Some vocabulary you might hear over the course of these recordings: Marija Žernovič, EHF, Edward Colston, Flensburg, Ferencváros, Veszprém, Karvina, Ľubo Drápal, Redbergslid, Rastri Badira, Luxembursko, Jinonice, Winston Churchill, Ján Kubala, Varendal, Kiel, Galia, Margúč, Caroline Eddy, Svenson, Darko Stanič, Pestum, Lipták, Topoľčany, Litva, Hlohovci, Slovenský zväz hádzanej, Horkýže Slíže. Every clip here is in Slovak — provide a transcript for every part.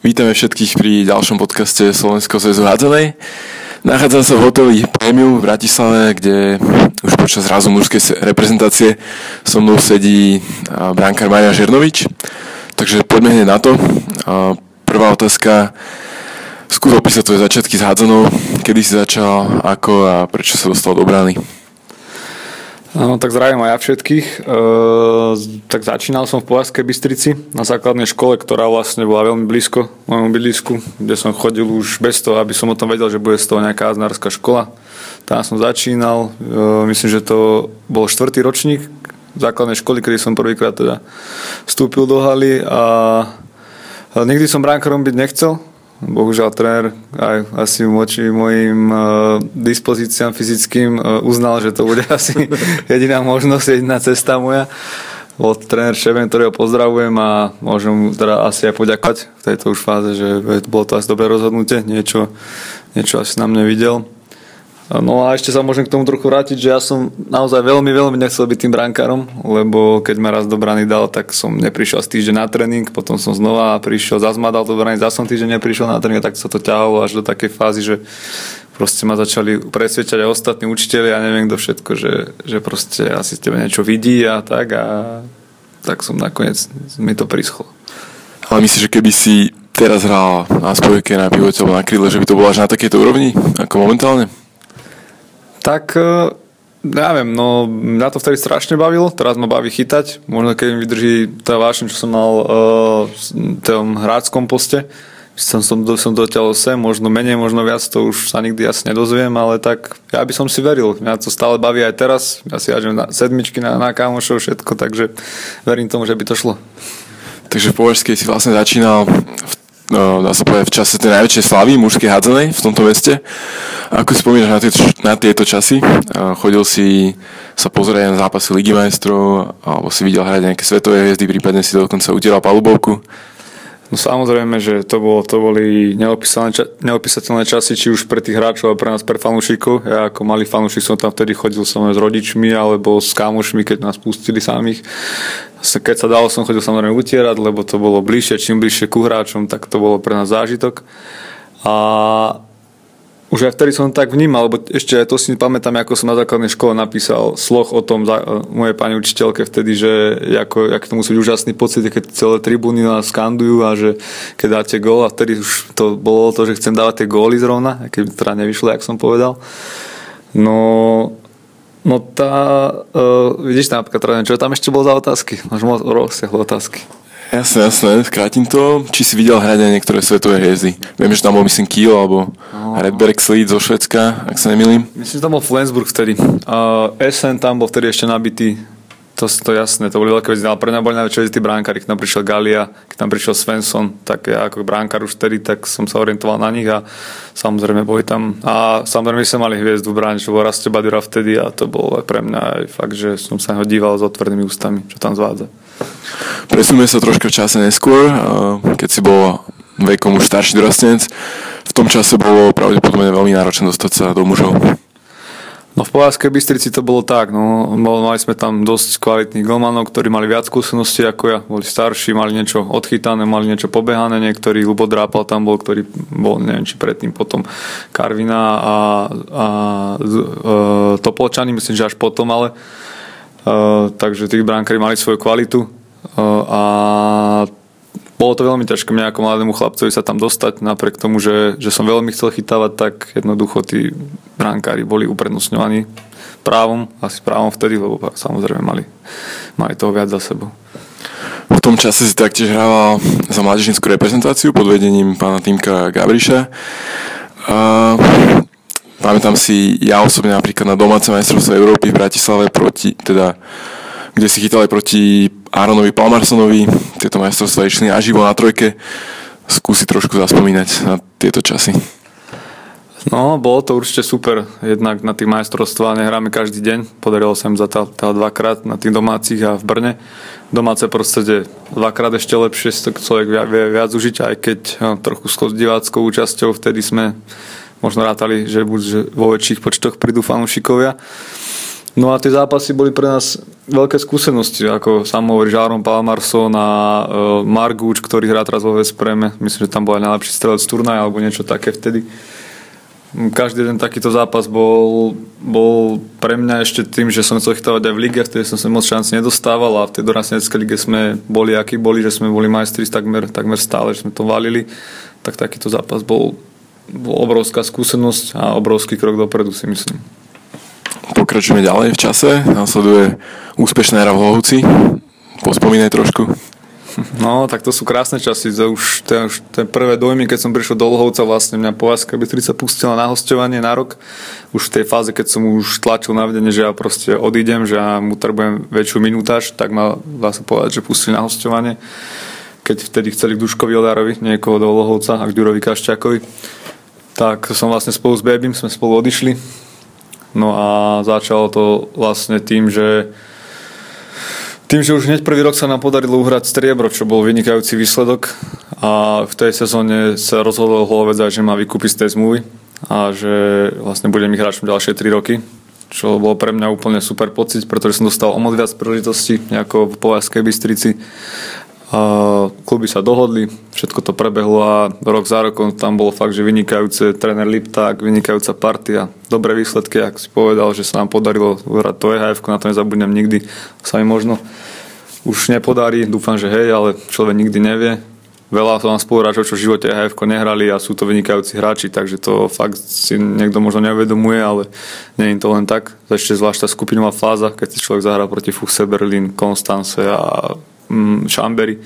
Vítame všetkých pri ďalšom podcaste Slovenského zväzu hádzanej. Nachádzam sa v hoteli Premium v Bratislave, kde už počas murskej reprezentácie so mnou sedí brankár Marija Žernovič. Takže poďme hneď na to. Prvá otázka. Skús opísať tvoje začiatky s hádzanou. Kedy si začal, ako a prečo sa dostal do brány? No, tak zdravím aj ja všetkých. Tak začínal som v Považskej Bystrici na základnej škole, ktorá vlastne bola veľmi blízko mojemu bydlisku, kde som chodil už bez toho, aby som o tom vedel, že bude z toho nejaká hádzanárska škola. Tam som začínal, myslím, že to bol 4. ročník základnej školy, kedy som prvýkrát teda vstúpil do haly a nikdy som bránkarom byť nechcel. Bohužiaľ tréner aj asi voči mojim dispozíciám fyzickým uznal, že to bude asi jediná možnosť, jediná cesta moja. Bol tréner Šeben, ktorého pozdravujem a môžem teda asi aj poďakovať v tejto už fáze, že bolo to asi dobré rozhodnutie, niečo asi na mne videl. No a ešte sa môžem k tomu trochu vrátiť, že ja som naozaj veľmi nechcel byť tým brankárom, lebo keď ma raz do brany dal, tak som neprišiel z týždeň na tréning, potom som znova prišiel, zase ma dal do brany, zase som týždeň neprišiel na tréning, tak sa to ťahalo až do takej fázy, že proste ma začali presvedčať aj ostatní učiteľi a neviem kto všetko, že proste asi tebe niečo vidí a tak som nakoniec mi to prischlo. Ale myslíš, že keby si teraz hral na spojke, na pivote alebo na krídle, že by to bolo až na takejto úrovni, ako momentálne? Tak, ja viem, no mňa to vtedy strašne bavilo, teraz ma baví chytať, možno keď mi vydrží tá vášeň, čo som mal v tom hráčskom poste, som dotiaľ sem, možno menej, možno viac, to už sa nikdy asi nedozviem, ale tak ja by som si veril, mňa to stále baví aj teraz, ja si jažem na sedmičky, na kámošov, všetko, takže verím tomu, že by to šlo. Takže v Považskej si vlastne začínal dá sa povedať v čase tej najväčšej slavy mužskej hádzanej v tomto meste. Ako si spomínaš na tieto časy? Chodil si sa pozrieť na zápasy Ligy majstrov alebo si videl hrať nejaké svetové hviezdy, prípadne si dokonca utieral palubovku? No samozrejme, že to boli neopísateľné časy, či už pre tých hráčov a pre nás, pre fanúšikov. Ja ako malý fanúšik som tam vtedy chodil som s rodičmi alebo s kámošmi, keď nás pustili samých. Keď sa dalo, som chodil samozrejme utierať, lebo to bolo bližšie, čím bližšie ku hráčom, tak to bolo pre nás zážitok. A už aj vtedy som tak vnímal, lebo ešte aj to si pamätám, ako som na základnej škole napísal sloh o tom mojej pani učiteľke vtedy, že ako to musí byť úžasný pocit, keď celé tribúny nás skandujú a že keď dáte gól, a vtedy už to bolo to, že chcem dávať tie góly zrovna, keby teda nevyšlo, jak som povedal. No vidíš napríklad, čo tam ešte bolo za otázky? Máš moc rozsiahle otázky. Jasné, skrátim to. Či si videl hrať aj niektoré svetové hviezdy? Viem, že tam bol, myslím, Kiel alebo Redbergslid zo Švédska, ak sa nemýlim. Myslím, že tam bol Flensburg vtedy. SN tam bol vtedy ešte nabitý. To jasné, to boli veľké hviezdy, ale pre mňa boli najväčšie hviezdy bránkári. Keď tam prišiel Galia, keď tam prišiel Svenson, tak ja ako bránkár už vtedy, tak som sa orientoval na nich a samozrejme boli tam. A samozrejme sme mali hviezdu v bráni, čo bol Rastri Badira vtedy a to bolo pre mňa aj fakt, že som sa ho díval s otvorenými ústami, čo tam zvádza. Presunme sa troška v čase neskôr, keď si bol vekom už starší dorastenec. V tom čase bolo pravdepodobne veľmi náročné dostať sa do mužov. No v Považskej Bystrici to bolo tak, no mali sme tam dosť kvalitných golmanov, ktorí mali viac skúseností ako ja, boli starší, mali niečo odchytané, mali niečo pobehané, niektorý Ľubo Drápal tam bol, ktorý bol, neviem či predtým, potom Karvina a Topoľčany, myslím, že až potom, ale takže tí brankári mali svoju kvalitu a bolo to veľmi ťažké mňa ako mladému chlapcovi sa tam dostať, napriek tomu, že som veľmi chcel chytávať, tak jednoducho tí brankári boli uprednostňovaní právom vtedy, lebo samozrejme mali toho viac za sebou. V tom čase si taktiež hrával za mládežnícku reprezentáciu pod vedením pána Týmka Gabriša. Pamätám si ja osobne napríklad na domácom majstrovstve Európy v Bratislave kde si chytal aj proti Aronovi Pálmarssonovi. Tieto majstrovstvá išli naživo na trojke. Skúsi trošku zaspomínať na tieto časy. No, bolo to určite super. Jednak na tých majstrovstvách nehráme každý deň. Podarilo sa im zatiaľ dvakrát na tých domácich a v Brne. Domáce prostredie dvakrát ešte lepšie, človek vie viac užiť, aj keď trochu s diváckou účasťou vtedy sme možno rátali, že vo väčších počtoch prídu fanúšikovia. No a tie zápasy boli pre nás veľké skúsenosti, ako sám hovoríš, Aron Pálmarsson a Margúč, ktorý hrá teraz vo Veszpréme. Myslím, že tam bol aj najlepší strelec turnaja alebo niečo také vtedy. Každý jeden takýto zápas bol pre mňa ešte tým, že som chcel chytávať aj v lige, vtedy som sa moc šanc nedostával a v tej dorasteneckej lige sme boli, akí boli, že sme boli majstri takmer stále, že sme to valili. Tak takýto zápas bol obrovská skúsenosť a obrovský krok dopredu, si myslím. Pokračujeme ďalej v čase. Nasleduje úspešná éra v Hlohovci. Pospomínaj trošku. No, tak to sú krásne časy. Už tie prvé dojmy, keď som prišiel do Hlohovca, vlastne mňa Považská Bystrica pustila na hosťovanie na rok. Už v tej fáze, keď som už tlačil na vedenie, že ja proste odídem, že ja mu trebujem väčšiu minútaž, tak ma dá sa povedať, že pustili na hosťovanie. Keď vtedy chceli k Duškovi Odárovi, niekoho do Hlohovca a k Ďurovi Kašťákovi. Tak som vlastne spolu s Bébim, sme spolu odišli. No a začalo to vlastne tým, že už hneď prvý rok sa nám podarilo uhrať striebro, čo bol vynikajúci výsledok. A v tej sezóne sa rozhodol Hlohovec aj, že má vykúpiť z tej zmluvy a že vlastne budem ich hráčom ďalšie 3 roky, čo bolo pre mňa úplne super pocit, pretože som dostal o moc viac príležitostí ako v Považskej Bystrici. Kluby sa dohodli, všetko to prebehlo a rok za rokom tam bolo fakt, že vynikajúce, tréner Lipták, vynikajúca partia, dobré výsledky, ak si povedal, že sa nám podarilo uhrať to EHF, na to nezabudnem nikdy, sa mi možno už nepodarí, dúfam, že hej, ale človek nikdy nevie. Veľa to mám spoluhráčov, čo v živote EHF-ko nehrali a sú to vynikajúci hráči, takže to fakt si niekto možno neuvedomuje, ale nie je to len tak. Ešte zvlášť tá skupinová fáza, keď si človek zahrá proti Füchse Berlin, Konstance a Šambery.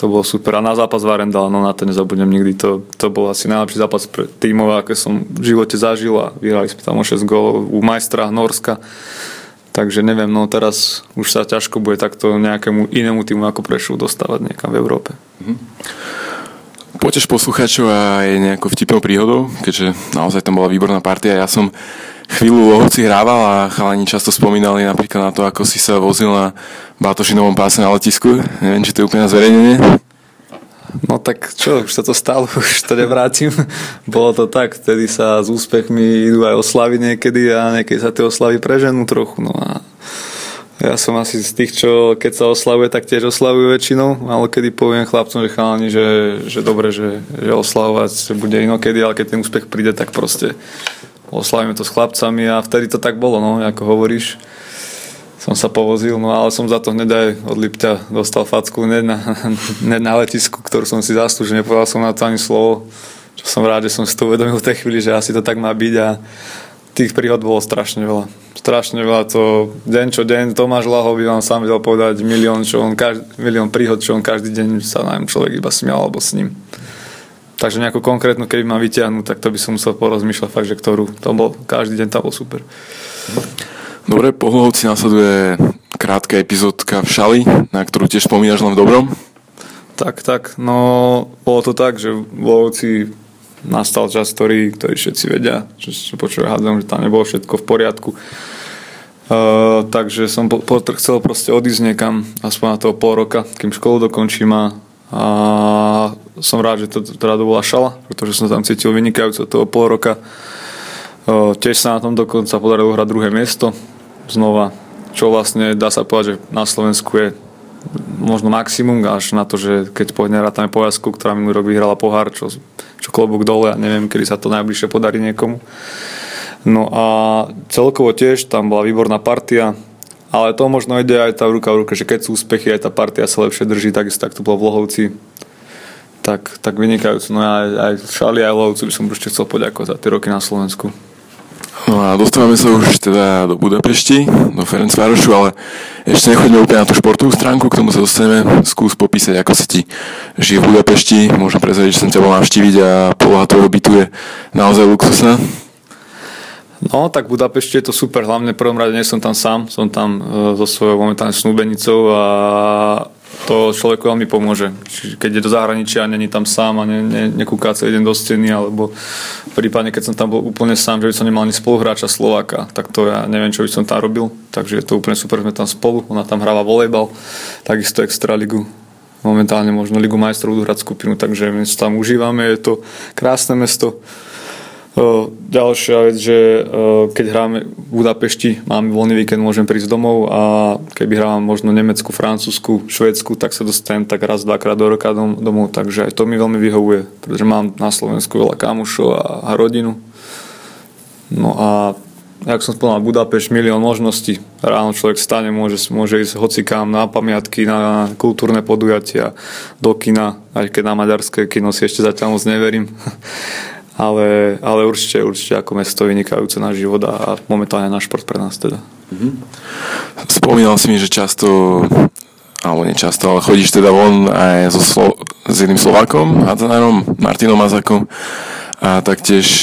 To bolo super. A na zápas Varendal, no na to nezabudnem nikdy. To bol asi najlepší zápas pre tímové, aké som v živote zažil a vyhrali sme tam o 6 gólov u majstra Norska. Takže neviem, no teraz už sa ťažko bude takto nejakému inému týmu ako Prešov dostávať niekam v Európe. Potež poslucháčov aj nejakou vtipnou príhodou, keďže naozaj tam bola výborná partia. Ja som chvíľu v Hlohovci hrával a chalani často spomínali napríklad na to, ako si sa vozil na Bátošinovom páse na letisku. Neviem, či to je úplne na zverejnenie. No tak čo, už sa to stalo, už to nevrátim. Bolo to tak, vtedy sa s úspechmi idú aj oslavy niekedy a niekedy sa tie oslavy preženú trochu. No a ja som asi z tých, čo keď sa oslavuje, tak tiež oslavujú väčšinou, ale kedy poviem chlapcom, že chalani, že dobre, že oslavovať bude inokedy, ale keď ten úspech príde, tak proste oslavíme to s chlapcami a vtedy to tak bolo, no, ako hovoríš. Som sa povozil, no ale som za to hneď aj od Lipťa dostal facku hneď na letisku, ktorú som si zaslúžil, nepovedal som na to ani slovo, čo som rád, že som si to uvedomil v tej chvíli, že asi to tak má byť a tých príhod bolo strašne veľa. Strašne veľa, to deň čo deň, Tomáš Laho by vám sám vedel povedať milión príhod, čo on každý deň sa nám človek iba smial alebo s ním. Takže nejakú konkrétnu, keby mám vyťahnuť, tak to by som musel porozmýšľať fakt, že ktorú. To bol, každý deň tam bol super. Dobre, po Hlohovci nasleduje krátka epizódka v Šali, na ktorú tiež spomínaš len v dobrom. Tak, no bolo to tak, že v Hlohovci nastal čas, ktorý všetci vedia, čo počujú hádzam, že tam nebolo všetko v poriadku. Takže som chcel proste odísť niekam, aspoň na toho pol roka, kým školu dokončím a som rád, že to bola Šala, pretože som tam cítil vynikajúco toho pol roka. Tiež sa na tom dokonca podarilo hrať druhé miesto znova, čo vlastne dá sa povedať, že na Slovensku je možno maximum, až na to, že keď pôjde rátame Považsku, ktorá minulý rok vyhrala pohár, čo klobúk dole, ja neviem, kedy sa to najbližšie podarí niekomu. No a celkovo tiež tam bola výborná partia, ale to možno ide aj tá ruka v ruke, že keď sú úspechy, aj tá partia sa lepšie drží, takisto tak to bolo v Hlohovci. Tak vynikajúco. No aj Šali, aj Hlohovcu by som určite chcel poďakovať za tie roky na Slovensku. No a dostávame sa už teda do Budapešti, do Ferencvárošu, ale ešte nechoďme úplne na tú športovú stránku, k tomu sa dostaneme. Skús popísať, ako sa ti žije v Budapešti. Môžem prezradiť, že som ťa bol navštíviť a poloha tvojho bytu je naozaj luxusná. No, tak v Budapešti je to super, hlavne v prvom rade nie som tam sám, som tam so svojou momentálne snúbenicou a to človeku veľmi pomôže. Čiže keď je do zahraničia a není tam sám a nekúká celý deň do steny, alebo prípadne keď som tam bol úplne sám, že by som nemal ani spoluhráča Slováka, tak to ja neviem, čo by som tam robil. Takže je to úplne super, sme tam spolu. Ona tam hráva volejbal, takisto extraligu. Momentálne možno Ligu majstrov budú hrať skupinu, takže my sa tam užívame, je to krásne mesto. Ďalšia vec, že keď hráme v Budapešti, máme voľný víkend, môžem prísť domov, a keby hrávam možno Nemecku, Francúzsku, Švédsku, tak sa dostanem tak raz, dvakrát do roka domov, takže aj to mi veľmi vyhovuje, pretože mám na Slovensku veľa kamošov a rodinu. No a jak som spomínal, Budapešť, milión možností. Ráno človek stane, môže ísť hocikám na pamiatky, na kultúrne podujatia, do kina, aj keď na maďarské kino si ešte zatiaľ moc neverím. Ale určite ako mesto vynikajúce na život a momentálne na šport pre nás teda. Spomínal si mi, že ale chodíš teda von aj s jedným Slovákom, hádzanárom, Martinom Mazákom, a taktiež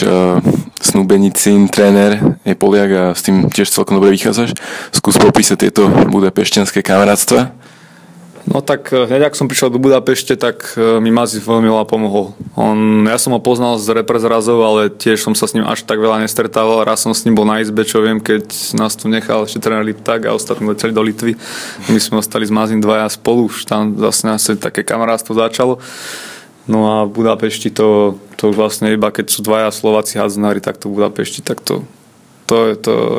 snúbenicín tréner je Poliak a s tým tiež celkom dobre vychádzaš. Skús popísať tieto budapešťanské kamarátstva. No tak hneď ak som prišiel do Budapešte, tak mi Mazák veľmi veľa pomohol. Ja som ho poznal z reprezrazov, ale tiež som sa s ním až tak veľa nestretával. Raz som s ním bol na izbe, čo viem, keď nás tu nechal ešte tréner Lipták a ostatní leteli do Litvy. My sme ostali s Mazákom dvaja spolu, už tam vlastne asi také kamarátstvo začalo. No a v Budapešti to už vlastne iba keď sú dvaja Slováci hádzanári, tak to v Budapešti, tak to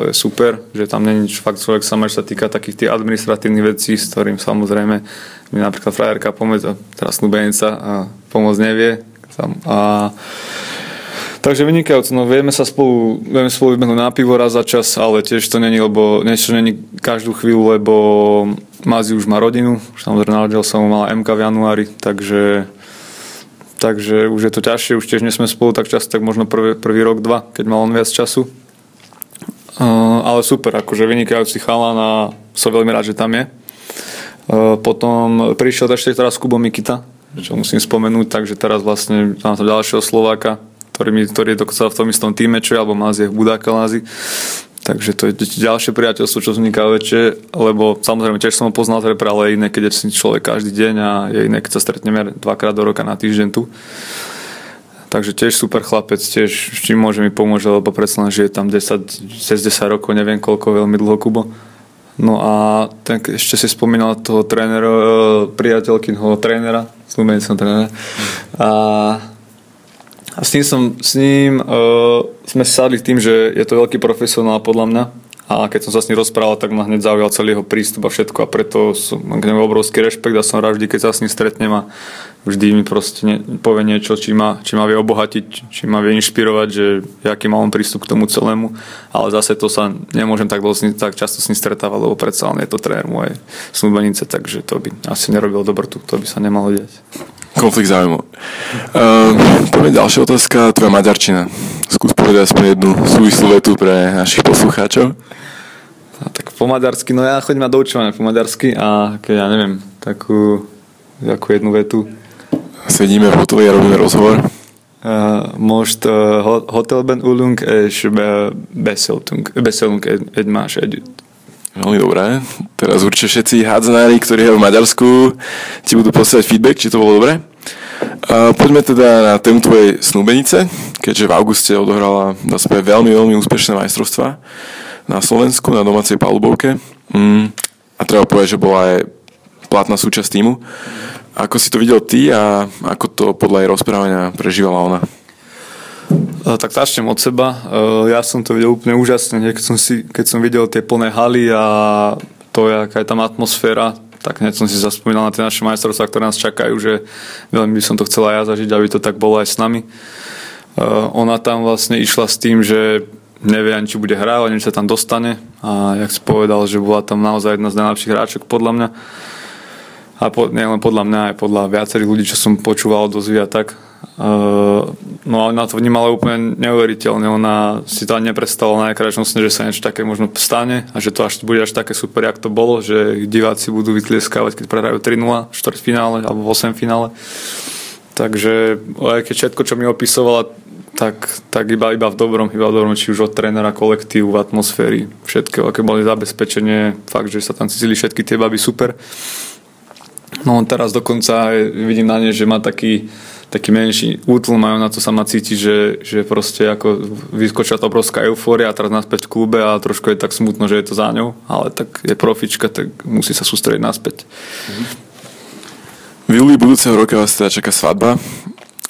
je super, že tam nie je nič, fakt človek sa týka takých tých administratívnych vecí, s ktorým samozrejme mi napríklad frajerka pomôcť, teraz snúbenica, a pomôcť nevie. Takže vynikajúce, no vieme spolu vybehnúť na pivo raz za čas, ale tiež to není, lebo niečo není každú chvíľu, lebo Mazák už má rodinu, už samozrejme narodil sa mu malá MK v januári, takže už je to ťažšie, už tiež nesme spolu tak často, tak možno prvý rok, dva, keď mal on viac času. Ale super, akože vynikajúci chalan a som veľmi rád, že tam je. Potom prišiel ešte teraz Kubo Mikita, čo musím spomenúť, takže teraz vlastne mám tam ďalšieho Slováka, ktorý je dokonca v tom istom týme, čo je, alebo Mazák Budakelázy. Takže to je ďalšie priateľstvo, čo vzniká väčšie, lebo samozrejme tiež som ho poznal repre, ale iné, keď je človek každý deň a je iné, keď sa stretneme dvakrát do roka na týždeň tu. Takže tiež super chlapec, tiež s čím môže mi pomôže, lebo predsa len žije tam 10 rokov, neviem koľko, veľmi dlho Kubo. No a tak ešte si spomínal toho priateľkynho trénera, slúbený som trénera. A s ním sme sadli tým, že je to veľký profesionál podľa mňa. A keď som sa s ním rozprával, tak ma hneď zaujal celý jeho prístup a všetko, a preto som k nemu obrovský rešpekt a som rád vždy, keď sa s ním stretnem, a vždy mi proste povie niečo, či ma vie obohatiť, či ma vie inšpirovať, že aký má on prístup k tomu celému, ale zase to sa nemôžem tak často s ním stretávať, lebo predsa len je to tréner mojej snúbenice, takže to by asi nerobil dobrotu, to by sa nemalo diať. Konflikt záujmov. Poďme ďalšia otázka, tvoja maďarčina. Skús povedať aspoň jednu súvislú vetu pre našich poslucháčov. Tak po maďarsky, no ja chodím na doučovanie po maďarsky, a keď ja neviem, takú jednu vetu. Sedíme v hoteli a robíme rozhovor. Most hotelben ulung és beszélünk egymás együtt. Veľmi dobré. Teraz určite všetci hádzanári, ktorí je v Maďarsku, ti budú posielať feedback, či to bolo dobré. Poďme teda na tému tvojej snúbenice, keďže v auguste odohrala veľmi, veľmi úspešné majstrovstvá na Slovensku, na domácej palubovke. A treba povedať, že bola aj platná súčasť týmu. Ako si to videl ty a ako to podľa jej rozprávania prežívala ona? Tak začnem od seba. Ja som to videl úplne úžasne, keď som videl tie plné haly a to, aká je tam atmosféra, tak hneď som si zaspomínal na tie naše majstrovstvá, ktoré nás čakajú, že veľmi by som to chcela ja zažiť, aby to tak bolo aj s nami. Ona tam vlastne išla s tým, že nevie ani, či bude hrávať, ani sa tam dostane, a jak si povedal, že bola tam naozaj jedna z najlepších hráčok podľa mňa, a nielen podľa mňa, aj podľa viacerých ľudí, čo som počúval dozvia tak. No a ona to vnímala úplne neuveriteľne, ona si to ani neprestala na najkrajšom sne, že sa niečo také možno stane a že to bude až také super, jak to bolo, že diváci budú vytlieskávať, keď prehrajú 3-0 v štvrťfinále alebo v 8-finále. Takže keď všetko, čo mi opisovala, tak iba v dobrom, či už od trénera, kolektívu, atmosféry, všetko, aké boli zabezpečenie, fakt, že sa tam cítili všetky tie baby super. No teraz dokonca vidím na nej, že má taký menší útlm, a ona to sama cíti, že proste ako vyskočila tá obrovská eufória a teraz naspäť v klube a trošku je tak smutno, že je to za ňou, ale tak je profička, tak musí sa sústrediť naspäť. V júli budúceho roka vás teda čaká svadba.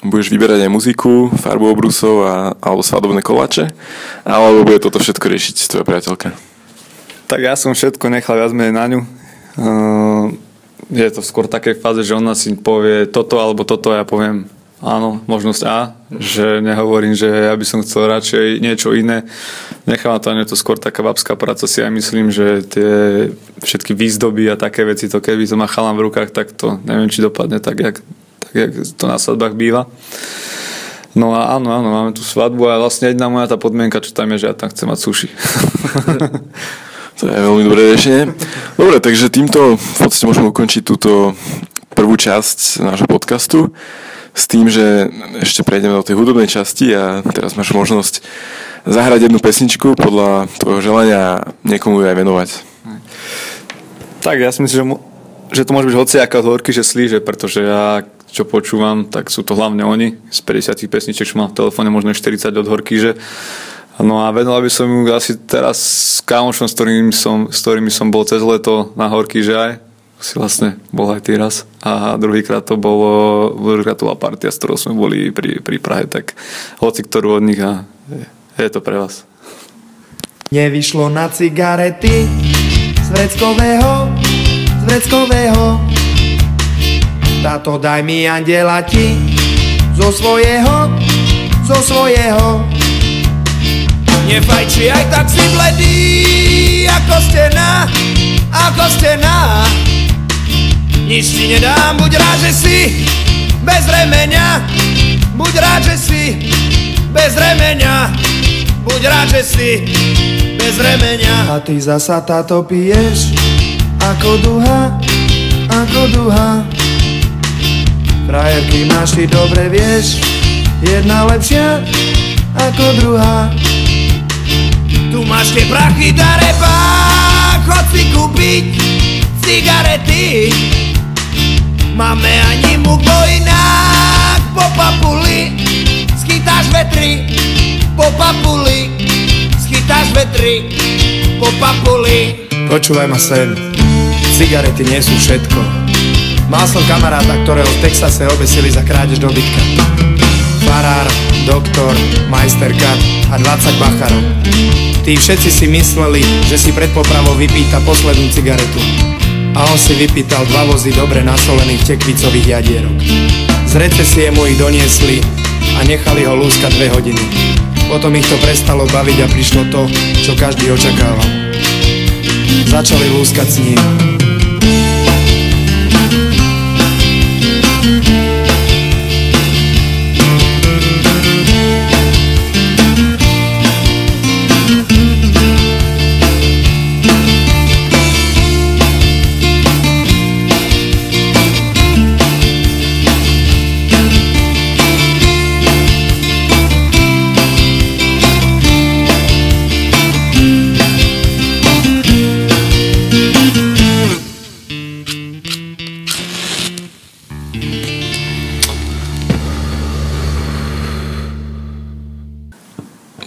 budeš vyberať aj muziku, farbu obrusov alebo svadobné koláče, alebo bude toto všetko riešiť tvoja priateľka? Tak ja som všetko nechal viac menej na ňu. Je to skôr také fáze, že ona si povie toto alebo toto a ja poviem áno, možnosť A, že nehovorím, že ja by som chcel radšej niečo iné. Nechávam to, je to skôr taká babská práca, si aj myslím, že tie všetky výzdoby a také veci, to keby to má chalan v rukách, tak to neviem, či dopadne tak jak to na svadbách býva. No a áno, máme tu svadbu a vlastne jedna moja tá podmienka, čo tam je, že ja tam chcem mať sushi. To je veľmi dobré riešenie. Dobre, takže týmto v podstate môžeme ukončiť túto prvú časť nášho podcastu. S tým, že ešte prejdeme do tej hudobnej časti a teraz máš možnosť zahrať jednu pesničku podľa tvojho želania a niekomu ju aj venovať. Tak ja si myslím, že to môže byť hociaká od Horkýže Slíže, pretože ja čo počúvam, tak sú to hlavne oni. Z 50 pesniček, čo mám v telefóne, možno 40 od Horkýže. No a venoval by som ju asi teraz s kámošom, s ktorými som bol cez leto na Horkýže aj. Si vlastne bol aj ty raz a druhýkrát to bola partia, s ktorou sme boli pri Prahe, tak hoci ktorú od nich a je to pre vás. Nevyšlo na cigarety z vreckového, táto daj mi andela ti zo svojého. Nefajči aj tak si bledý ako stena. Nič ti nedám, buď rád, že si bez remenia, buď rád, že si bez remenia. A ty zasa táto piješ ako duha. Frajerky máš, ty dobre vieš, jedna lepšia ako druhá. Tu máš tie prachy, darebá, chod si kúpiť cigarety. Máme ani mu inak po papuli schytáš vetri. Počúvaj ma sen, cigarety nie sú všetko. Mal som kamaráta, ktorého v Texase obesili za krádež dobytka. Farár, doktor, majsterka a 20 bacharov. Tí všetci si mysleli, že si pred popravou vypíta poslednú cigaretu. A on si vypýtal 2 vozy dobre nasolených tekvicových jadierok. Z recesie mu ich doniesli a nechali ho lúskať 2 hodiny. Potom ich to prestalo baviť a prišlo to, čo každý očakával. Začali lúskať s ním.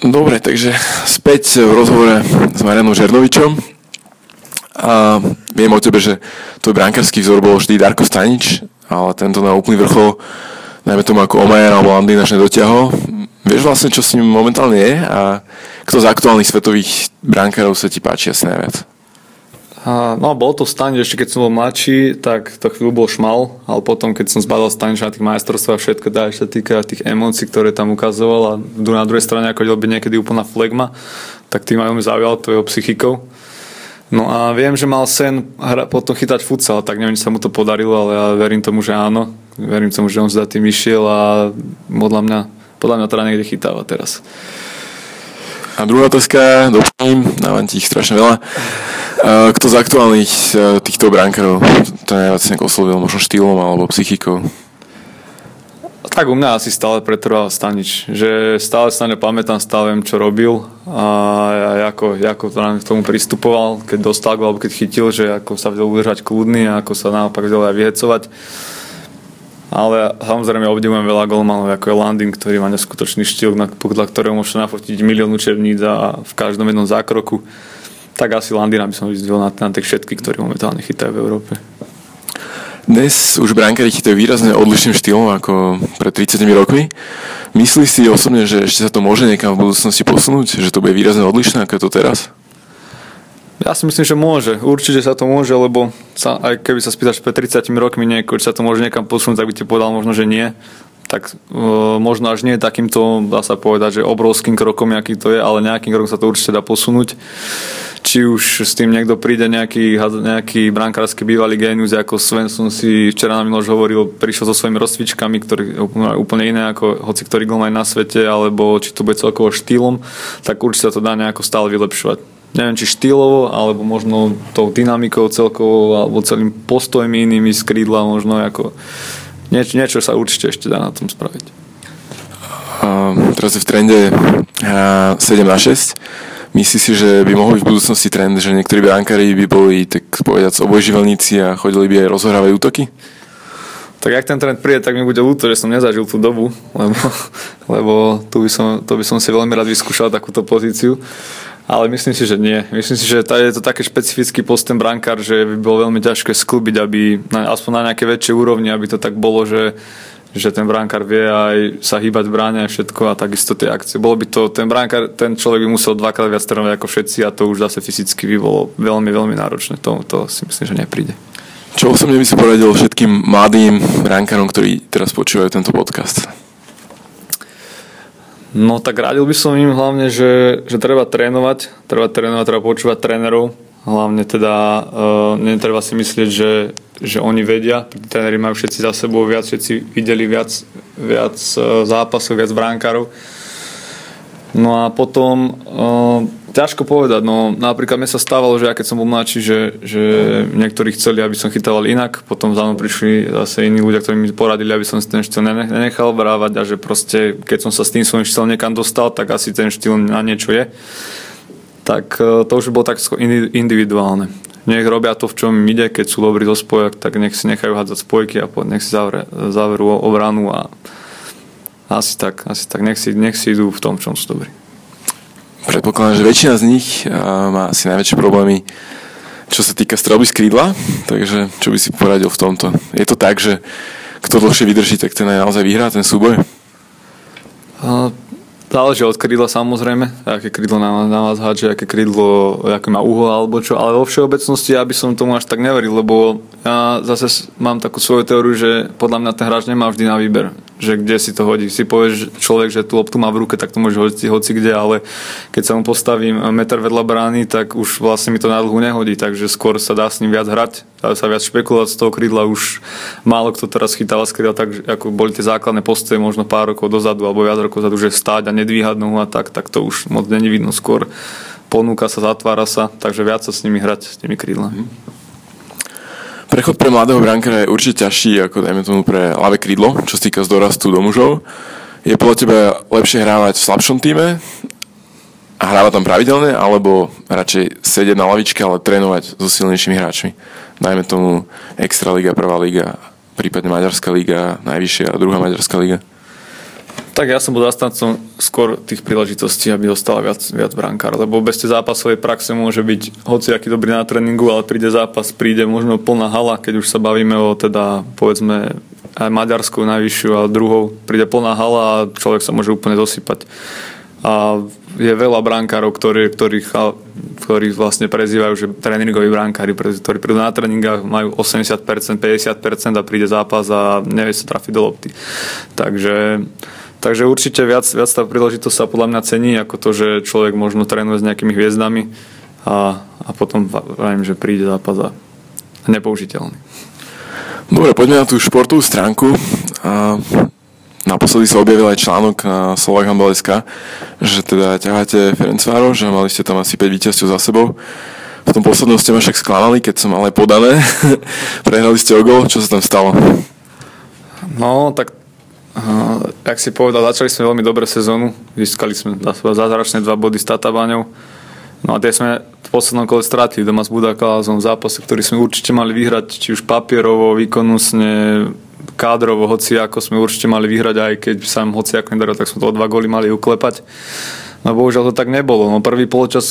Dobre, takže späť v rozhovore s Marianou Žernovičom. A viem o tebe, že tvoj brankársky vzor bol vždy Darko Stanič, ale tento na úplný vrchol, najmä tomu ako Omajer alebo Landín až nedotiahol. Vieš vlastne, čo s ním momentálne je a kto z aktuálnych svetových brankárov sa ti páči asi najviac? No, bol to Stanič, ešte keď som bol mladší, tak to chvíľu bol Šmal, ale potom, keď som zbadal Staniča na tých majstrovstvách, všetko dá, ešte týka tých emócií, ktoré tam ukazoval, a na druhej strane, ako by niekedy úplná flegma, tak tým aj on zaujal tvojou psychikou. No a viem, že mal sen potom chytať futsal, tak neviem, či sa mu to podarilo, ale ja verím tomu, že áno. Verím tomu, že on za tým išiel a podľa mňa teda niekde chytáva teraz. A druhá otázka, doplním, dávam ti ich strašne veľa. Kto z aktuálnych týchto brankárov to najviac nejak oslovil, možno štýlom alebo psychikou? Tak u mňa asi stále pretrval Stanič, že stále sa na ňo pamätám, stále viem, čo robil a ako k tomu pristupoval, keď dostal alebo keď chytil, že ako sa vedel udržať kľudný a ako sa naopak vedel aj vyhecovať. Ale samozrejme obdivujem veľa golmanov, ako je Landin, ktorý má neskutočný štýl, podľa ktorého môže nafotiť milión učebníc a v každom jednom zákroku. Tak asi Landina by som vyzdvihol na tých všetkých, ktorí momentálne chytajú v Európe. Dnes už brankári chytajú výrazne odlišným štýlom ako pred 30 rokmi. Myslíš si osobne, že ešte sa to môže niekam v budúcnosti posunúť? Že to bude výrazne odlišné ako je to teraz? Ja si myslím, že môže. Určite sa to môže, lebo sa, aj keby sa spýtaš pred 30 rokmi niekoho, či sa to môže niekam posunúť, tak by ti povedal možno, že nie. Tak možno až nie takýmto, dá sa povedať, že obrovským krokom, aký to je, ale nejakým krokom sa to určite dá posunúť. Či už s tým niekto príde, nejaký brankársky bývalý génius, ako Svenson si včera na Miloš hovoril, prišiel so svojimi rozcvičkami, ktoré úplne iné, ako hoci ktorý gól aj na svete, alebo či to bude celkovo štýlom, tak určite sa to dá nejako stále vylepšovať. Neviem, či štýlovo, alebo možno tou dynamikou celkovo, alebo celým postojmi inými z krídla, možno ako... Niečo sa určite ešte dá na tom spraviť. Teraz je v trende 7-6. Myslíš si, že by mohol byť v budúcnosti trend, že niektorí brankári by boli, tak povedať, obojživelníci a chodili by aj rozhrávať útoky? Tak ak ten trend príde, tak mi bude ľúto, že som nezažil tú dobu, lebo to by som si veľmi rád vyskúšal takúto pozíciu. Ale myslím si, že nie. Myslím si, že je to taký špecifický post ten brankár, že by bolo veľmi ťažké skĺbiť, aby aspoň na nejaké väčšie úrovni, aby to tak bolo, že ten brankár vie aj sa hýbať v bráne a všetko a takisto tie akcie. Bolo by to, ten brankár, ten človek by musel dvakrát viac trénovať ako všetci a to už zase fyzicky by bolo veľmi, veľmi náročné. To si myslím, že nepríde. Čo osobne by si poradil všetkým mladým brankárom, ktorí teraz počúvajú tento podcast? No tak radil by som im hlavne, že treba trénovať, treba počúvať trénerov, hlavne teda netreba si myslieť, že oni vedia, tréneri majú všetci za sebou viac, všetci videli viac zápasov, viac brankárov. No a potom ťažko povedať, no napríklad mne sa stávalo, že ja keď som bol mladší, že niektorí chceli, aby som chytával inak, potom za mnou prišli zase iní ľudia, ktorí mi poradili, aby som si ten štýl nenechal brávať a že proste keď som sa s tým svojím štýlom niekam dostal, tak asi ten štýl na niečo je. Tak to už bolo tak individuálne. Nech robia to, v čom im ide, keď sú dobrí do spojok, tak nech si nechajú hádzať spojky a nech si zaverú obranu a asi tak nech si idú v tom, v čom sú dobrí. Predpokladám, že väčšina z nich má asi najväčšie problémy, čo sa týka strelby z krídla, takže čo by si poradil v tomto? Je to tak, že kto dlhšie vydrží, tak ten aj naozaj vyhrá ten súboj? Záleží od krídla samozrejme, aké krídlo na vás hádže, aké krídlo, aké má uhol alebo čo, ale vo všeobecnosti ja by som tomu až tak neveril, lebo ja zase mám takú svoju teóriu, že podľa mňa ten hráč nemá vždy na výber, že kde si to hodí. Si povieš človek, že tú loptu má v ruke, tak to môže hodiť hocikde, ale keď sa mu postavím meter vedľa brány, tak už vlastne mi to na dlhu nehodí, takže skôr sa dá s ním viac hrať, dá sa viac špekulovať z toho krídla, už málo kto teraz chytáva z krídla, tak ako boli tie základné postoje možno pár rokov dozadu alebo viac rokov dozadu, že stáť nedvíhať nohu a tak to už moc není vidno, skôr ponúka sa, zatvára sa, takže viac sa s nimi hrať, s tými krídlami. Prechod pre mladého brankára je určite ťažší ako dajme tomu pre ľavé krídlo, čo sa týka z dorastu do mužov. Je podľa teba lepšie hrávať v slabšom týme a hrávať tam pravidelne, alebo radšej sedieť na lavičke, ale trénovať so silnejšími hráčmi? Dajme tomu extra liga, prvá liga, prípadne maďarská liga, najvyššia a druhá maďarská liga. Tak ja som bol zastancom skôr tých príležitostí, aby dostala viac brankár, lebo bez tej zápasovej praxe môže byť hociaký dobrý na tréningu, ale príde zápas, príde možno plná hala, keď už sa bavíme o teda povedzme aj maďarskou najvyššiu a druhou, príde plná hala a človek sa môže úplne dosypať. A je veľa brankárov, ktorých vlastne prezývajú, že tréningoví brankári, ktorí prídu na tréningách, majú 80%, 50% a príde zápas a nevie sa trafiť do lopty. Takže určite viac tá príležitosť sa podľa mňa cení, ako to, že človek možno trénuje s nejakými hviezdami a potom vravím, že príde zápas a nepoužiteľný. Dobre, poďme na tú športovú stránku. Naposledy sa objavil aj článok na Slovak Handball.sk, že teda ťaháte Ferencváros, že mali ste tam asi 5 víťazstiev za sebou. V tom poslednom ste ma však sklamali, keď som ale podané. Prehrali ste o gól, čo sa tam stalo? No, tak jak si povedal, začali sme veľmi dobré sezónu, získali sme zázračné 2 body s Tatabáňou, no a tie sme v poslednom kole strátili doma s Budakalázom v zápase, ktorý sme určite mali vyhrať, či už papierovo, výkonnostne, kádrovo, hociako sme určite mali vyhrať, aj keď sa nám hociako nedarilo, tak sme to o 2 góly mali uklepať. No bohužiaľ to tak nebolo. No prvý poločas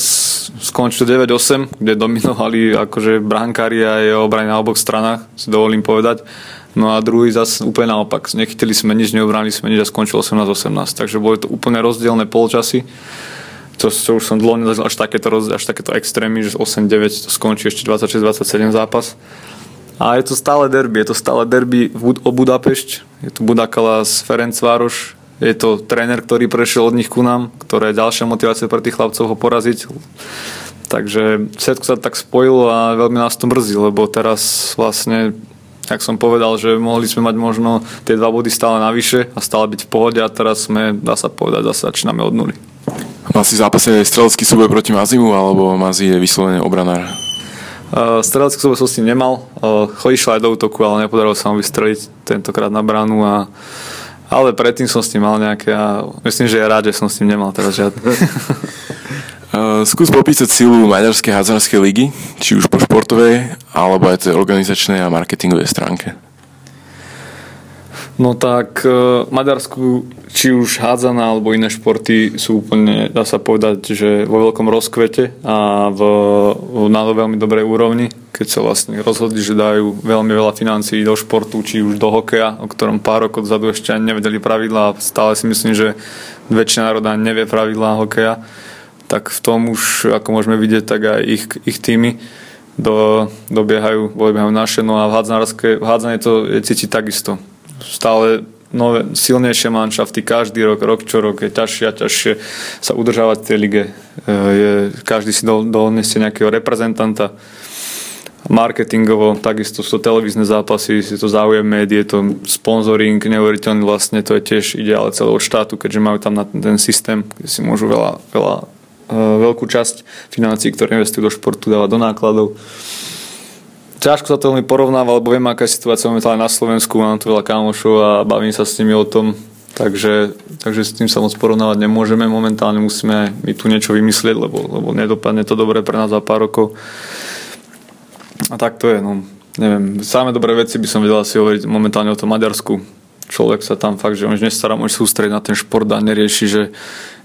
skončil 9-8, kde dominovali akože brankári a jeho obrany na oboch stranách, si dovolím povedať. No a druhý zase úplne naopak. Nechytili sme nič, neobránili sme nič a skončilo 18-18. Takže boli to úplne rozdielne poločasy. To už som dlho nezažil až takéto extrémy, že 8-9 to skončí ešte 26-27 zápas. A je to stále derby. Je to stále derby o Budapešť. Je to Budakala z Ferencváros. Je to tréner, ktorý prešiel od nich ku nám, ktorá je ďalšia motivácia pre tých chlapcov ho poraziť. Takže všetko sa tak spojilo a veľmi nás to mrzí, lebo teraz vlastne, jak som povedal, že mohli sme mať možno tie 2 body stále navyše a stále byť v pohode a teraz sme, dá sa povedať, zase začíname od nuly. Mal si zápasne strelecký súboj proti Mazimu, alebo Mazi je vyslovene obranár? Strelecký súboj som s ním nemal. Išla aj do útoku, ale nepodarilo sa mu vystreliť tentokrát na bránu a ale predtým som s ním mal nejaké a myslím, že je rád, že som s ním nemal teraz žiadne. Skús popísať silu maďarskej hádzanskej ligy, či už po športovej, alebo aj tej organizačnej a marketingovej stránke. No tak Maďarsku, či už hádzaná alebo iné športy sú úplne, dá sa povedať, že vo veľkom rozkvete a na veľmi dobrej úrovni, keď sa vlastne rozhodli, že dajú veľmi veľa financií do športu, či už do hokeja, o ktorom pár rokov dozadu ešte ani nevedeli pravidlá a stále si myslím, že väčšina národa nevie pravidlá hokeja, tak v tom už, ako môžeme vidieť, tak aj ich týmy dobiehajú naše, no a v hádzanej to je cítiť takisto. Stále nové, silnejšie manšafty, každý rok čo rok je ťažšie a ťažšie sa udržávať v tej lige. Každý si donesie nejakého reprezentanta. Marketingovo, takisto sú to televízne zápasy, je to záujem médií, je to sponzoring, neuveriteľný, vlastne to je tiež ide ale celé od štátu, keďže majú tam na ten systém, kde si môžu veľkú časť financií, ktoré investujú do športu, dávať do nákladov. Ťažko sa to veľmi porovnáva, lebo viem, aká je situácia momentálne na Slovensku, mám tu veľa kámošov a bavím sa s nimi o tom, takže s tým sa moc porovnávať nemôžeme, momentálne musíme my tu niečo vymyslieť, lebo nedopadne to dobre pre nás za pár rokov. A tak to je, no neviem, samé dobré veci by som vedel si hovoriť momentálne o tom Maďarsku. Človek sa tam fakt, že on nestará, môže sústrediť na ten šport a nerieši, že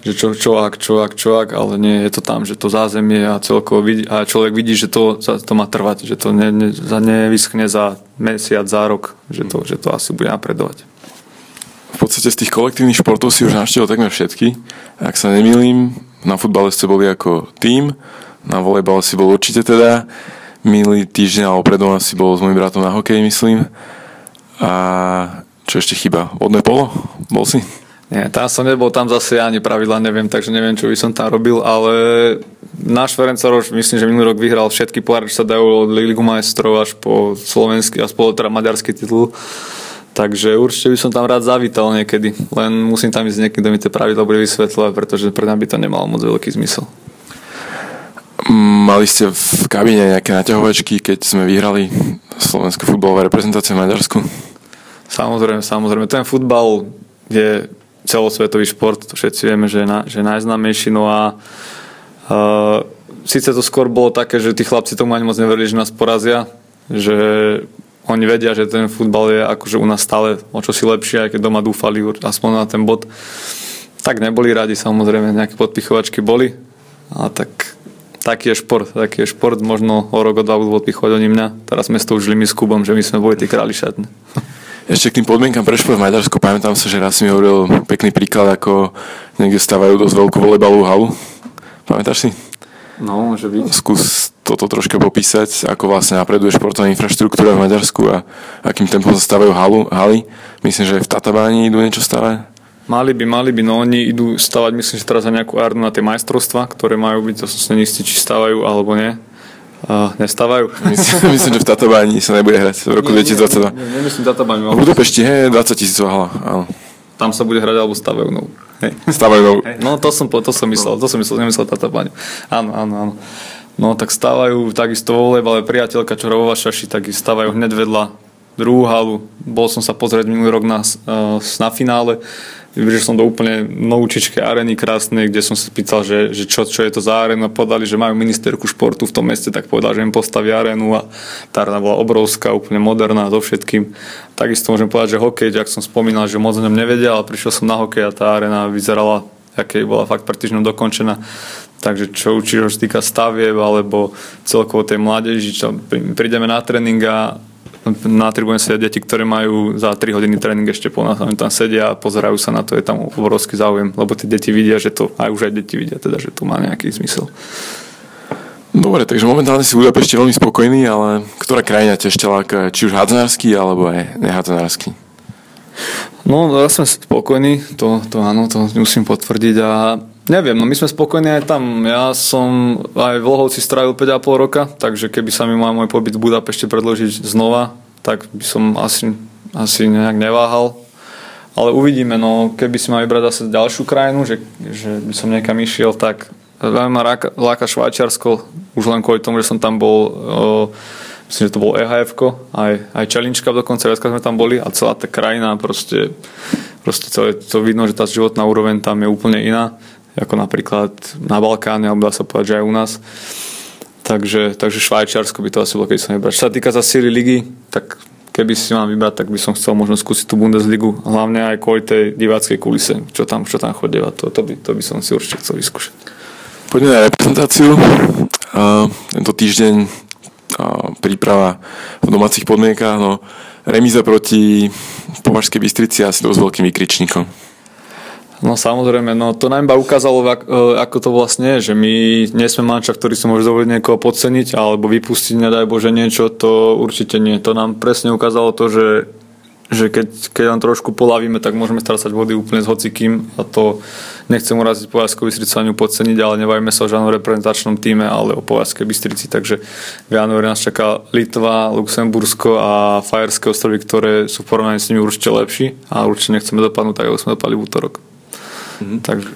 čo ak, ale nie, je to tam, že to zázemie a celkovo vidí, a človek vidí, že to má trvať, že to nevyschne za mesiac, za rok, že to asi bude napredovať. V podstate z tých kolektívnych športov si už navštívil takmer všetky. Ak sa nemýlim, na futbale ste boli ako tím, na volejbale si bol určite teda, minulý týždeň alebo pred dvoma si bol s môjim bratom na hokeji, myslím. A čo ešte chýba? Vodné polo? Bol si? Nie, tam som nebol, tam zase ja ani pravidla neviem, takže neviem, čo by som tam robil, ale náš Ferencváros, myslím, že minulý rok vyhral všetky poháre, čo sa dajú od Ligu majstrov až po slovenský a spolu teda maďarský titul, takže určite by som tam rád zavítal niekedy, len musím tam ísť niekedy, kto mi tie pravidla bude vysvetľovať, pretože pre mňa by to nemalo moc veľký zmysel. Mali ste v kabíne nejaké naťahovačky, keď sme vyhrali slovenskú futbalovú reprezentáciu v Maďarsku? Samozrejme, ten futbal je celosvetový šport, to všetci vieme, že je najznámejší, no a síce to skôr bolo také, že tí chlapci tomu ani moc neverili, že nás porazia, že oni vedia, že ten futbal je akože u nás stále o čosi lepšie, aj keď doma dúfali aspoň na ten bod, tak neboli radi, samozrejme, nejaké podpichovačky boli, a tak taký je šport, možno o rok, o dva budú podpichovať oni mňa, teraz sme to užili my s Kubom, že my sme boli tí králi šatne. Ešte k tým podmienkám pre šport v Maďarsku, pamätám sa, že raz si mi hovoril pekný príklad, ako niekde stavajú dosť veľkú volejbalovú halu. Pamätáš si? No, môže byť. Skús toto troška popísať, ako vlastne napreduje športová infraštruktúra v Maďarsku a akým tempom stavajú haly. Myslím, že v Tatabáni idú niečo stavať. Mali by, no oni idú stavať, myslím, že teraz aj nejakú arnu na tie majstrovstvá, ktoré majú byť, to som neistý, či stavajú alebo nie. Nestávajú. Myslím, že v Tatabáni sa nebude hrať v roku 2022. Nemyslím Tatabáni. V Budapešti, hej, 20,000 hala. Áno. Tam sa bude hrať alebo stavajú novú. Stavajú novú. No to som myslel, nemyslel Tatabáni. Áno. No tak stavajú takisto volejbale, priateľka, čo robí vo Šaši, tak stavajú hneď vedľa druhú halu. Bol som sa pozrieť minulý rok na finále. Vybril som do úplne novúčičkej arény krásnej, kde som sa pýtal, že čo je to za arénu. Podali, že majú ministerku športu v tom meste, tak povedal, že im postaví arénu a tá aréna bola obrovská, úplne moderná so všetkým. Takisto môžem povedať, že hokej, ak som spomínal, že moc o ňom nevedel, ale prišiel som na hokej a tá aréna vyzerala akej bola fakt pred týždňom dokončená. Takže čo sa týka stavieb alebo celkovo tej mládeži, čo prídeme na tréning a na tribúne sedia deti, ktoré majú za 3 hodiny tréning ešte po nás, oni tam sedia a pozerajú sa na to, je tam obrovský záujem, lebo tie deti vidia, že to, aj už aj deti vidia, teda, že to má nejaký zmysel. Dobre, takže momentálne si Budapešť ešte veľmi spokojný, ale ktorá krajina ťa ešte láka, či už hádzanársky, alebo aj nehádzanársky? No, ja som spokojný, to áno, to musím potvrdiť a neviem, no my sme spokojní aj tam. Ja som aj v Hlohovci strávil 5,5 roka, takže keby sa mi mal môj pobyt v Budapešti predložiť znova, tak by som asi nejak neváhal. Ale uvidíme, no keby si mal vybrať zase ďalšiu krajinu, že by som niekam išiel, tak veľmi ma láka Švajčiarsko, už len kvôli tomu, že som tam bol... Myslím, že to bolo EHF-ko, aj Čalinčka dokonca, sme tam boli a celá tá krajina, proste celé to vidno, že tá životná úroveň tam je úplne iná, ako napríklad na Balkáne, alebo dá sa povedať, že aj u nás. Takže Švajčiarsko by to asi bolo, keby som vybral. Čo sa týka za síly ligy, tak keby si mám vybrať, tak by som chcel možno skúsiť tú Bundesligu, hlavne aj kvôli tej diváckej kulise, čo tam chodeva, to by som si určite chcel vyskúšať. Poďme na reprezentáciu. Tento týždeň príprava v domácich podmienkách, no remíza proti Považskej Bystrici asi dosť veľkým vykričníkom. No samozrejme, no to nám iba ukázalo, ako to vlastne je, že my nie sme manča, ktorý sa môže dovoliť niekoho podceniť alebo vypustiť, nedaj Bože niečo, to určite nie. To nám presne ukázalo to, že keď nám trošku polavíme, tak môžeme strácať body úplne s hocikým a to nechcem uraziť Považskú Bystricu ani podceniť, ale nebavíme sa o žiadnom reprezentačnom týme, ale o Považskej Bystrici, takže v januári nás čaká Litva, Luxembursko a Fajerské ostrovy, ktoré sú v porovnaní s nimi určite lepší a určite nechceme dopadnúť tak, ako sme dopadli v útorok. Takže.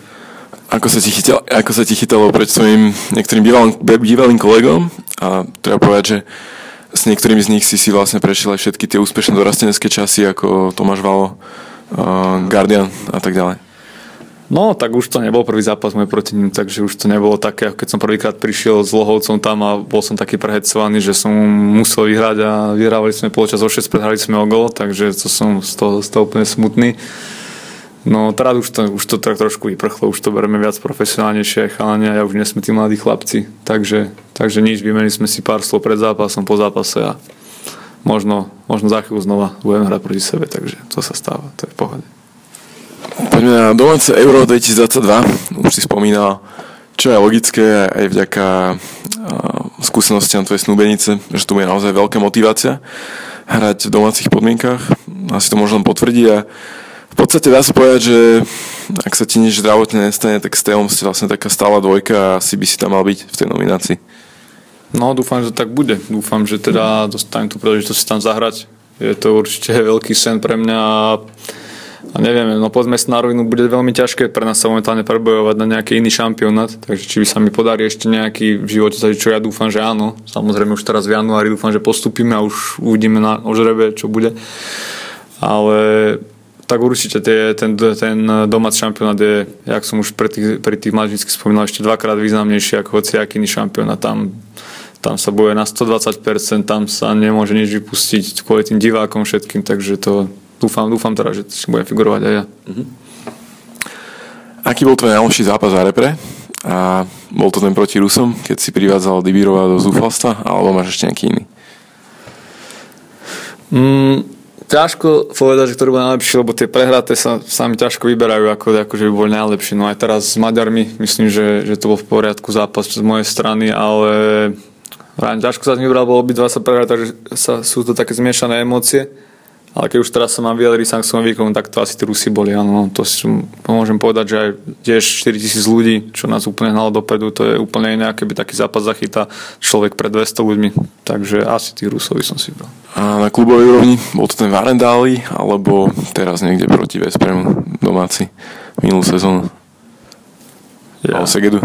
Ako sa ti chytalo pred svojim niektorým bývalým kolegom a treba povedať, že s niektorými z nich si vlastne prešiel aj všetky tie úspešné dorastenecké časy ako Tomáš Laho, Guardian a tak ďalej. No, tak už to nebol prvý zápas môj proti ním, takže už to nebolo také, keď som prvýkrát prišiel s Lohovcom tam a bol som taký prehecovaný, že som musel vyhrať a vyhrávali sme poločas o 6, prehrali sme o gól, takže to som z toho úplne smutný. No teraz už to tak trošku vyprchlo, už to bereme viac profesionálnejšie, chalania, ja už nie sme tí mladí chlapci, takže nič, vymenili sme si pár slov pred zápasom, po zápase a možno za chvíľu znova budeme hrať proti sebe, takže to sa stáva, to je v pohode. Poďme na domáce Euro 2022, už si spomínal, čo je logické aj vďaka skúsenostiam tvojej snúbenice, že tu bude naozaj veľká motivácia hrať v domácich podmienkách, asi to možno potvrdiť a v podstate dá sa povedať, že ak sa ti nič zdravotne nestane, tak s Témom ste vlastne taká stála dvojka a asi by si tam mal byť v tej nominácii. No dúfam, že to tak bude. Dúfam, že teda dostanem tú príležitosť tam zahrať. Je to určite veľký sen pre mňa a neviem, no povedzme si na rovinu, bude veľmi ťažké pre nás sa momentálne prebojovať na nejaký iný šampionát, takže či by sa mi podarí ešte nejaký v živote, čo ja dúfam, že áno. Samozrejme už teraz v januári dúfam, že postupíme a už uvidíme na ožrebe, čo bude. Ale tak určite ten domáci šampionát je, jak som už pri tých mladíckych spomínal, ešte dvakrát významnejší ako hociaký iný šampionát. Tam sa bojuje na 120%, tam sa nemôže nič vypustiť kvôli tým divákom všetkým, takže to dúfam teda, že si budem figurovať aj ja. Mhm. Aký bol tvoj najlepší zápas za repre? A bol to ten proti Rusom, keď si privádzal Dibírova do zúfalstva, alebo máš ešte nejaký iný? Ťažko povedať, že ktorý bol najlepší, lebo tie prehraté sa sami ťažko vyberajú, ako že by bol najlepší. No aj teraz s Maďarmi, myslím, že to bol v poriadku zápas z mojej strany, ale ťažko sa mi vybral, bol obidva sa prehrať, takže sú to také zmiešané emócie. Ale keď už teraz sa mám vyjadriť sankciovým výkonom, tak to asi tí Rusi boli. Áno, to si môžem povedať, že aj tiež 4000 ľudí, čo nás úplne hnalo dopredu, to je úplne iné, keby taký zápas zachytá človek pred 200 ľuďmi. Takže asi tých Rusovi som si vybral. A na klubovej úrovni bol to ten Varendali, alebo teraz niekde proti Veszprému domáci minulú sezónu? Ja. Ale Segedu?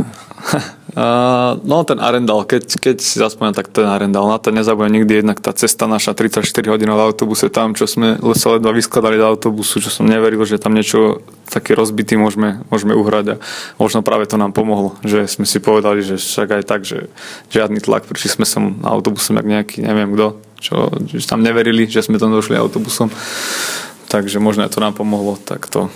No ten Arendal, keď si zaspomínam, tak ten Arendal, na to nezabudnem nikdy, jednak tá cesta naša 34 hodinov v autobuse tam, čo sme sa ledva vyskladali do autobusu, čo som neveril, že tam niečo také rozbitý môžeme uhrať a možno práve to nám pomohlo, že sme si povedali, že však aj tak, že žiadny tlak, prišli sme sem autobusom jak nejaký, neviem kto, čo tam neverili, že sme tam došli autobusom. Takže možno to nám pomohlo takto.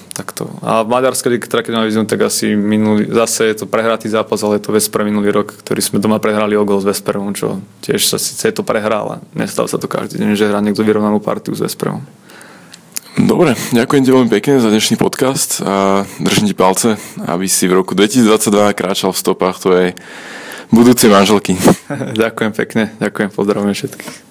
A v maďarskej lige Trakinovizion tak asi minulý, zase je to prehratý zápas, ale je to Veszprém minulý rok, ktorý sme doma prehrali o gól s Veszprémom, čo tiež sa síce to prehrála. Nestáva sa to každý deň, že hrá niekto vyrovnanú partiu s Veszprémom. Dobre, ďakujem ti veľmi pekne za dnešný podcast a držím ti palce, aby si v roku 2022 kráčal v stopách tvojej budúcej manželky. Ďakujem pekne, pozdravujem všetkých.